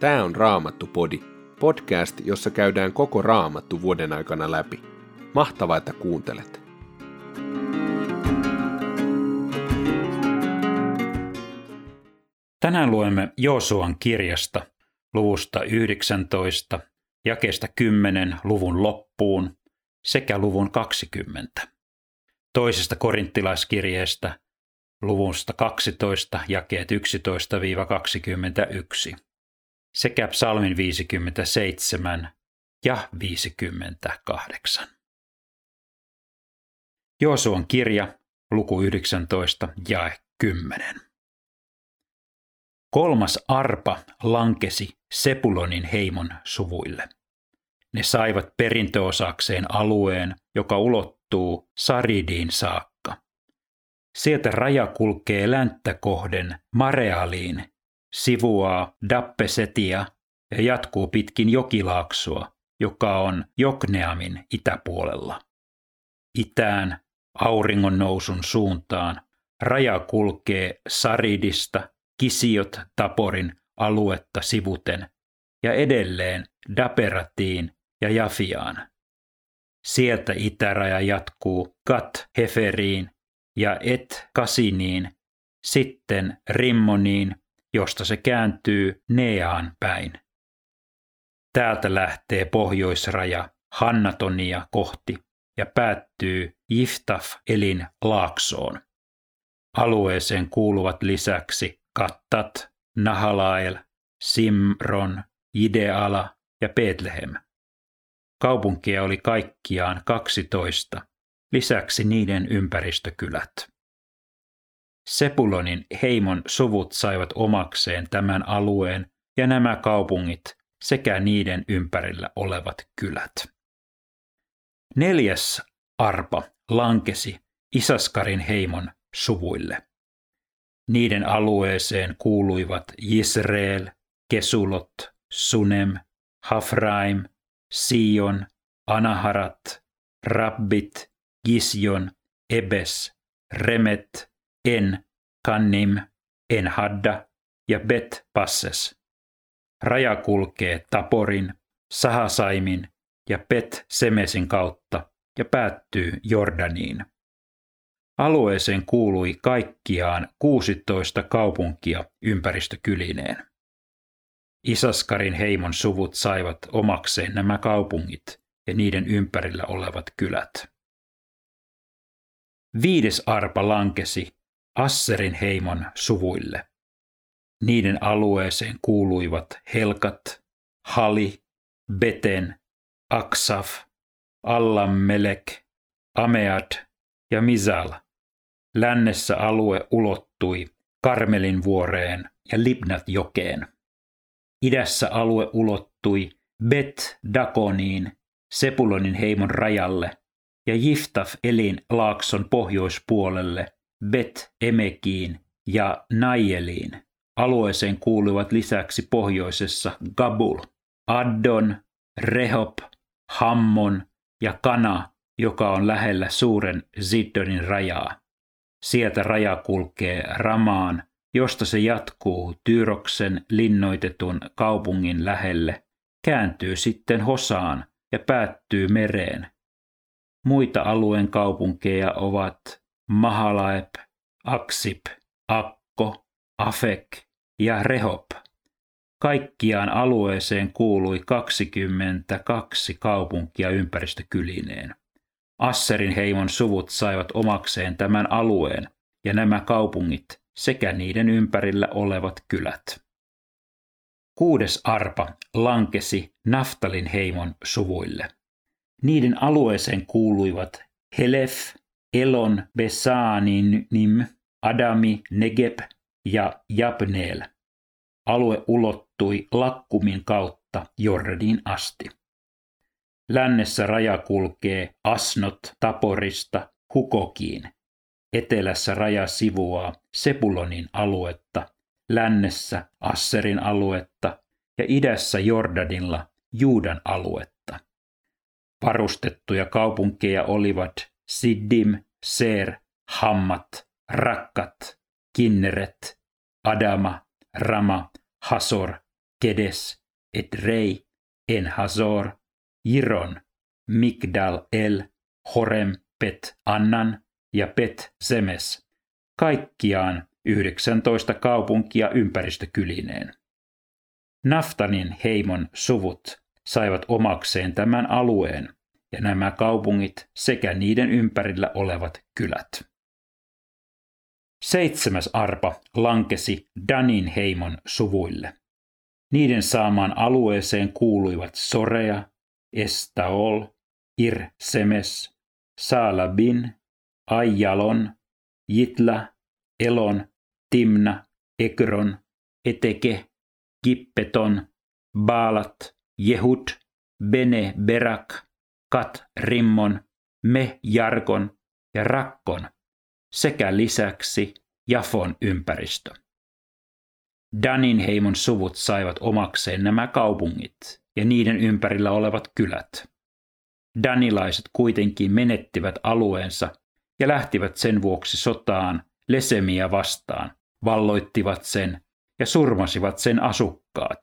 Tämä on Raamattu-podi, podcast, jossa käydään koko Raamattu vuoden aikana läpi. Mahtavaa, että kuuntelet! Tänään luemme Joosuan kirjasta, luvusta 19, jakeesta 10 luvun loppuun sekä luvun 20. Toisesta korinttilaiskirjeestä, luvusta 12, jakeet 11-21 sekä psalmin 57 ja 58. Joosuan kirja, luku 19, jae 10. Kolmas arpa lankesi Sepulonin heimon suvuille. Ne saivat perintöosakseen alueen, joka ulottuu Saridiin saakka. Sieltä raja kulkee länttä kohden Marealiin, sivuaa Dappesetia ja jatkuu pitkin jokilaaksoa, joka on Jokneamin itäpuolella. Itään, auringon nousun suuntaan, raja kulkee Saridista Kisiot Taporin aluetta sivuten ja edelleen Daperatiin ja Jafiaan. Sieltä itäraja jatkuu Gat-Heferiin ja Et-Kasiniin, sitten Rimmoniin, josta se kääntyy Neaan päin. Täältä lähtee pohjoisraja Hannatonia kohti ja päättyy Jiftaf-Elin laaksoon. Alueeseen kuuluvat lisäksi Kattat, Nahalael, Simron, Ideala ja Betlehem. Kaupunkia oli kaikkiaan 12, lisäksi niiden ympäristökylät. Sepulonin heimon suvut saivat omakseen tämän alueen ja nämä kaupungit sekä niiden ympärillä olevat kylät. Neljäs arpa lankesi Isaskarin heimon suvuille. Niiden alueeseen kuuluivat Jisreel, Kesulot, Sunem, Hafraim, Sion, Anaharat, Rabbit, Gisjon, Ebes, Remet, En, Kannim, Enhadda ja Bet-Passes. Raja kulkee Taporin, Sahasaimin ja Bet-Semesin kautta ja päättyy Jordaniin. Alueeseen kuului kaikkiaan 16 kaupunkia ympäristökylineen. Isaskarin heimon suvut saivat omakseen nämä kaupungit ja niiden ympärillä olevat kylät. Viides arpa lankesi Asserin heimon suvuille. Niiden alueeseen kuuluivat Helkat, Hali, Beten, Aksaf, Allammelek, Amead ja Mizal. Lännessä alue ulottui Karmelin vuoreen ja Libnat-jokeen. Idässä alue ulottui Bet-Dagoniin, Sepulonin heimon rajalle ja Jiftaf-Elin laakson pohjoispuolelle, Bet-Emekiin ja Naieliin. Alueeseen kuuluivat lisäksi pohjoisessa Gabul, Addon, Rehob, Hammon ja Kana, joka on lähellä suuren Ziddonin rajaa. Sieltä raja kulkee Ramaan, josta se jatkuu Tyroksen linnoitetun kaupungin lähelle, kääntyy sitten Hosaan ja päättyy mereen. Muita alueen kaupunkeja ovat Mahalaep, Aksip, Akko, Afek ja Rehob. Kaikkiaan alueeseen kuului 22 kaupunkia ympäristökylineen. Asserin heimon suvut saivat omakseen tämän alueen ja nämä kaupungit sekä niiden ympärillä olevat kylät. Kuudes arpa lankesi Naftalin heimon suvuille. Niiden alueeseen kuuluivat Helef, Elon, Besaanim, Adami, Negeb ja Jabneel. Alue ulottui Lakkumin kautta Jordaniin asti. Lännessä raja kulkee Asnot Taporista Hukokiin. Etelässä raja sivuaa Sepulonin aluetta, lännessä Asserin aluetta ja idässä Jordanilla Juudan aluetta. Varustettuja kaupunkeja olivat Siddim, Seer, Hammat, Rakkat, Kinneret, Adama, Rama, Hasor Kedes, Edrei, En-Hazor, Jiron, Migdal-El, Horem, Bet-Annan ja Bet-Semes, kaikkiaan 19 kaupunkia ympäristökylineen. Naftanin heimon suvut saivat omakseen tämän alueen ja nämä kaupungit sekä niiden ympärillä olevat kylät. 7. arpa lankesi Danin heimon suvuille. Niiden saamaan alueeseen kuuluivat Sorea, Estaol, Ir-Semes, Saalabin, Aijalon, Jitla, Elon, Timna, Ekron, Eteke, Gippeton, Baalat, Jehud, Bene Berak, Kat Rimmon, Mehjarkon ja Rakkon sekä lisäksi Jafon ympäristö. Danin heimon suvut saivat omakseen nämä kaupungit ja niiden ympärillä olevat kylät. Danilaiset kuitenkin menettivät alueensa ja lähtivät sen vuoksi sotaan Lesemiä vastaan, valloittivat sen ja surmasivat sen asukkaat.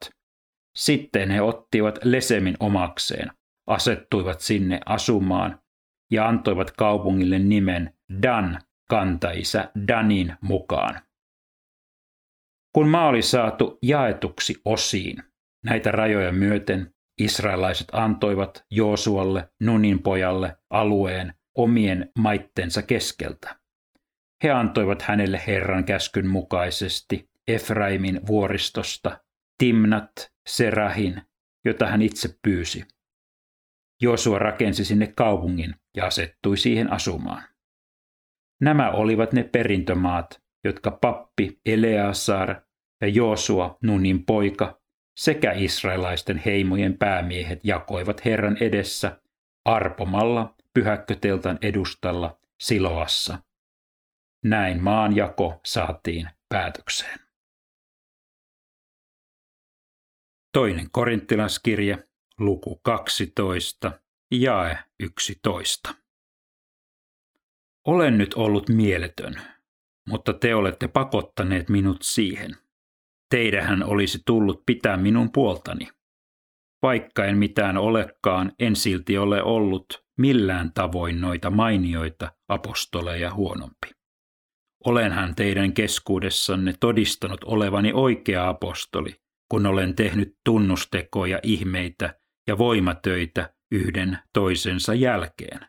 Sitten he ottivat Lesemin omakseen, asettuivat sinne asumaan ja antoivat kaupungille nimen Dan, kantaisä Danin mukaan. Kun maa oli saatu jaetuksi osiin, näitä rajoja myöten israelaiset antoivat Joosualle, Nunin pojalle, alueen omien maittensa keskeltä. He antoivat hänelle Herran käskyn mukaisesti Efraimin vuoristosta Timnat Serahin, jota hän itse pyysi. Joosua rakensi sinne kaupungin ja asettui siihen asumaan. Nämä olivat ne perintömaat, jotka pappi Eleasar ja Joosua, Nunin poika, sekä israelaisten heimojen päämiehet jakoivat Herran edessä arpomalla pyhäkköteltan edustalla Siloassa. Näin maanjako saatiin päätökseen. 2. korinttilaiskirje, luku 12, jae 11. Olen nyt ollut mieletön, mutta te olette pakottaneet minut siihen. Teidähän olisi tullut pitää minun puoltani. Vaikka en mitään olekaan, en silti ole ollut millään tavoin noita mainioita apostoleja huonompi. Olenhan teidän keskuudessanne todistanut olevani oikea apostoli, kun olen tehnyt tunnustekoja, ihmeitä ja voimatöitä yhden toisensa jälkeen.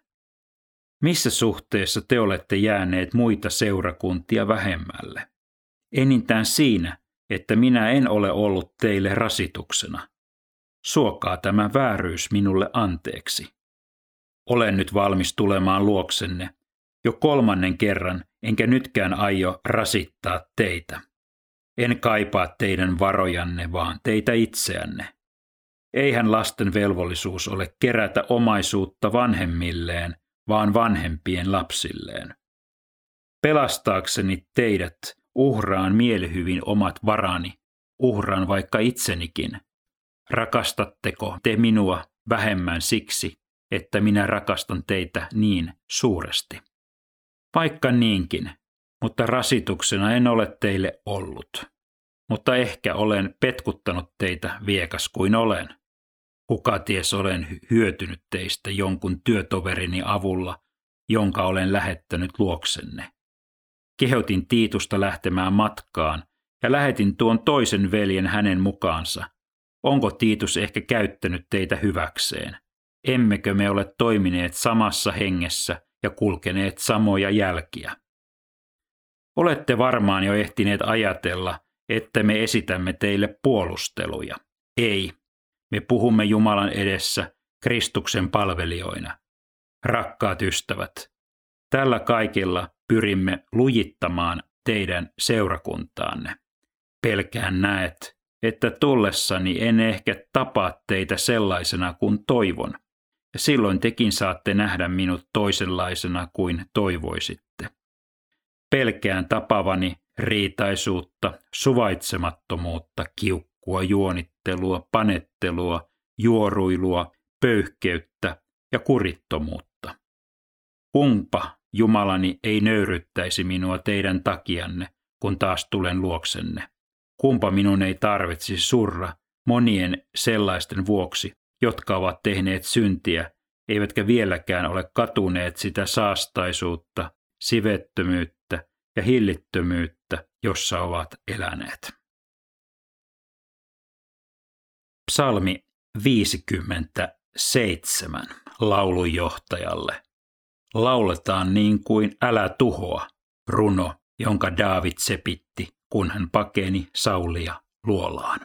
Missä suhteessa te olette jääneet muita seurakuntia vähemmälle? Enintään siinä, että minä en ole ollut teille rasituksena. Suokaa tämä vääryys minulle anteeksi. Olen nyt valmis tulemaan luoksenne jo 3. kerran, enkä nytkään aio rasittaa teitä. En kaipaa teidän varojanne, vaan teitä itseänne. Eihän lasten velvollisuus ole kerätä omaisuutta vanhemmilleen, vaan vanhempien lapsilleen. Pelastaakseni teidät uhraan mielihyvin omat varani, uhraan vaikka itsenikin. Rakastatteko te minua vähemmän siksi, että minä rakastan teitä niin suuresti? Vaikka niinkin, mutta rasituksena en ole teille ollut. Mutta ehkä olen petkuttanut teitä, viekas kuin olen. Kuka ties, olen hyötynyt teistä jonkun työtoverini avulla, jonka olen lähettänyt luoksenne. Kehotin Tiitusta lähtemään matkaan ja lähetin tuon toisen veljen hänen mukaansa. Onko Tiitus ehkä käyttänyt teitä hyväkseen? Emmekö me ole toimineet samassa hengessä ja kulkeneet samoja jälkiä? Olette varmaan jo ehtineet ajatella, että me esitämme teille puolusteluja. Ei, me puhumme Jumalan edessä Kristuksen palvelijoina. Rakkaat ystävät, tällä kaikilla pyrimme lujittamaan teidän seurakuntaanne. Pelkään näet, että tullessani en ehkä tapaa teitä sellaisena kuin toivon. Ja silloin tekin saatte nähdä minut toisenlaisena kuin toivoisitte. Pelkään tapavani riitaisuutta, suvaitsemattomuutta, kiukkua, juonittelua, panettelua, juoruilua, pöyhkeyttä ja kurittomuutta. Kumpa Jumalani ei nöyryttäisi minua teidän takianne, kun taas tulen luoksenne. Kumpa minun ei tarvitsisi surra monien sellaisten vuoksi, jotka ovat tehneet syntiä, eivätkä vieläkään ole katuneet sitä saastaisuutta, sivettömyyttä ja hillittömyyttä, jossa ovat eläneet. Psalmi 57 laulunjohtajalle. Lauletaan niin kuin älä tuhoa, runo, jonka Daavid sepitti, kun hän pakeni Saulia luolaan.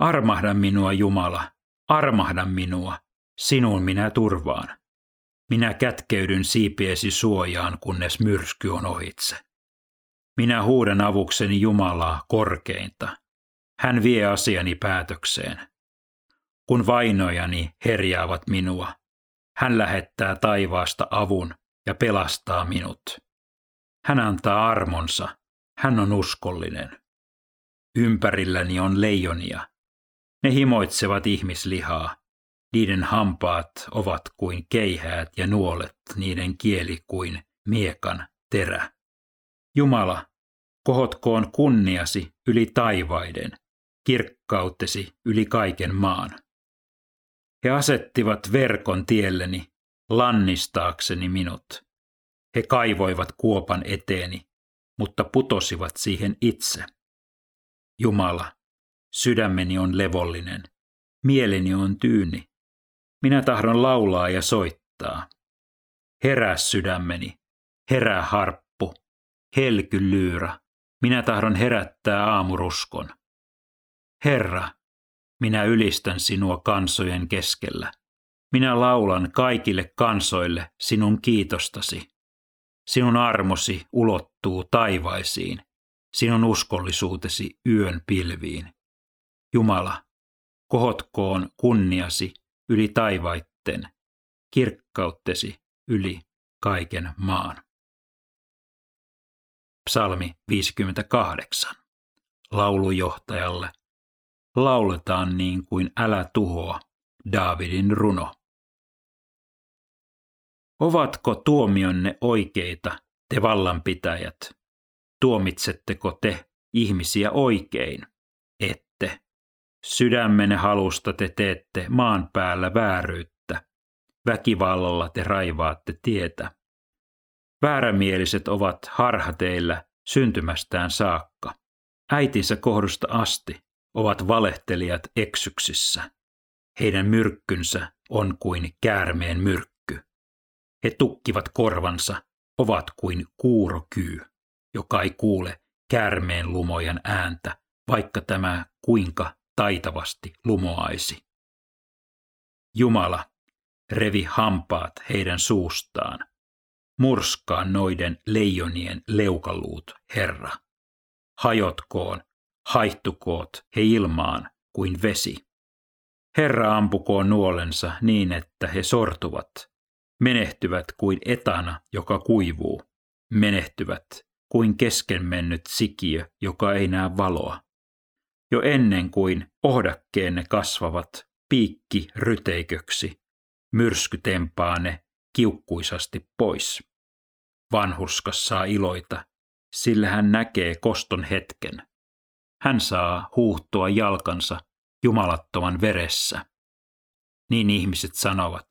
Armahda minua, Jumala, armahda minua, sinun minä turvaan. Minä kätkeydyn siipiesi suojaan, kunnes myrsky on ohitse. Minä huudan avukseni Jumalaa korkeinta. Hän vie asiani päätökseen. Kun vainojani herjaavat minua, hän lähettää taivaasta avun ja pelastaa minut. Hän antaa armonsa, hän on uskollinen. Ympärilläni on leijonia. Ne himoitsevat ihmislihaa. Niiden hampaat ovat kuin keihäät ja nuolet, niiden kieli kuin miekan terä. Jumala, kohotkoon kunniasi yli taivaiden, kirkkautesi yli kaiken maan. He asettivat verkon tielleni, lannistaakseni minut. He kaivoivat kuopan eteeni, mutta putosivat siihen itse. Jumala, sydämeni on levollinen, mieleni on tyyni. Minä tahdon laulaa ja soittaa. Herää sydämeni, herää harppu, helky lyyrä. Minä tahdon herättää aamuruskon. Herra, minä ylistän sinua kansojen keskellä. Minä laulan kaikille kansoille sinun kiitostasi. Sinun armosi ulottuu taivaisiin, sinun uskollisuutesi yön pilviin. Jumala, kohotkoon kunniasi yli taivaitten, kirkkauttesi yli kaiken maan. Psalmi 58. Laulujohtajalle. Lauletaan niin kuin älä tuhoa, Daavidin runo. Ovatko tuomionne oikeita, te vallanpitäjät? Tuomitsetteko te ihmisiä oikein? Ette. Sydämenne halusta te teette maan päällä vääryyttä. Väkivallalla te raivaatte tietä. Väärämieliset ovat harhateillä syntymästään saakka. Äitinsä kohdusta asti ovat valehtelijat eksyksissä. Heidän myrkkynsä on kuin käärmeen myrkky. He tukkivat korvansa, ovat kuin kuurokyy, joka ei kuule käärmeen lumojan ääntä, vaikka tämä kuinka taitavasti lumoaisi. Jumala, revi hampaat heidän suustaan. Murskaa noiden leijonien leukaluut, Herra. Hajotkoon, haihtukoot he ilmaan kuin vesi. Herra ampukoon nuolensa niin, että he sortuvat. Menehtyvät kuin etana, joka kuivuu. Menehtyvät kuin kesken mennyt sikiö, joka ei näe valoa. Jo ennen kuin ohdakkeenne kasvavat piikki ryteiköksi, myrsky tempaa ne kiukkuisasti pois. Vanhurskas saa iloita, sillä hän näkee koston hetken. Hän saa huuhtoa jalkansa jumalattoman veressä. Niin ihmiset sanovat,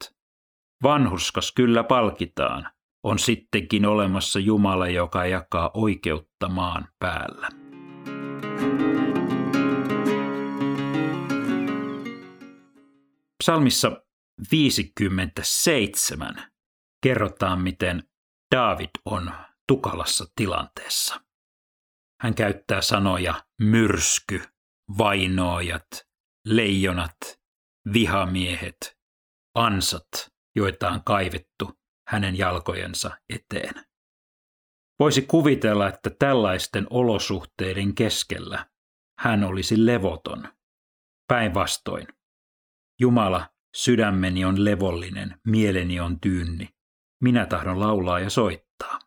vanhurskas kyllä palkitaan, on sittenkin olemassa Jumala, joka jakaa oikeutta maan päällä. Psalmissa 57 kerrotaan, miten Daavid on tukalassa tilanteessa. Hän käyttää sanoja myrsky, vainoajat, leijonat, vihamiehet, ansat, joita on kaivettu hänen jalkojensa eteen. Voisi kuvitella, että tällaisten olosuhteiden keskellä hän olisi levoton. Päinvastoin. Jumala, sydämeni on levollinen, mieleni on tyynni. Minä tahdon laulaa ja soittaa.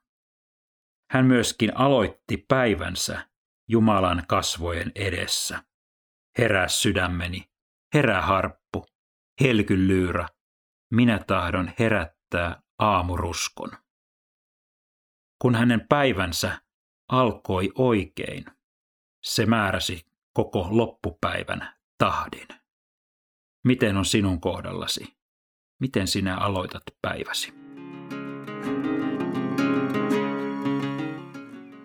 Hän myöskin aloitti päivänsä Jumalan kasvojen edessä. Herää sydämeni, herää harppu, helky lyyrä. Minä tahdon herättää aamuruskon. Kun hänen päivänsä alkoi oikein, se määräsi koko loppupäivän tahdin. Miten on sinun kohdallasi? Miten sinä aloitat päiväsi?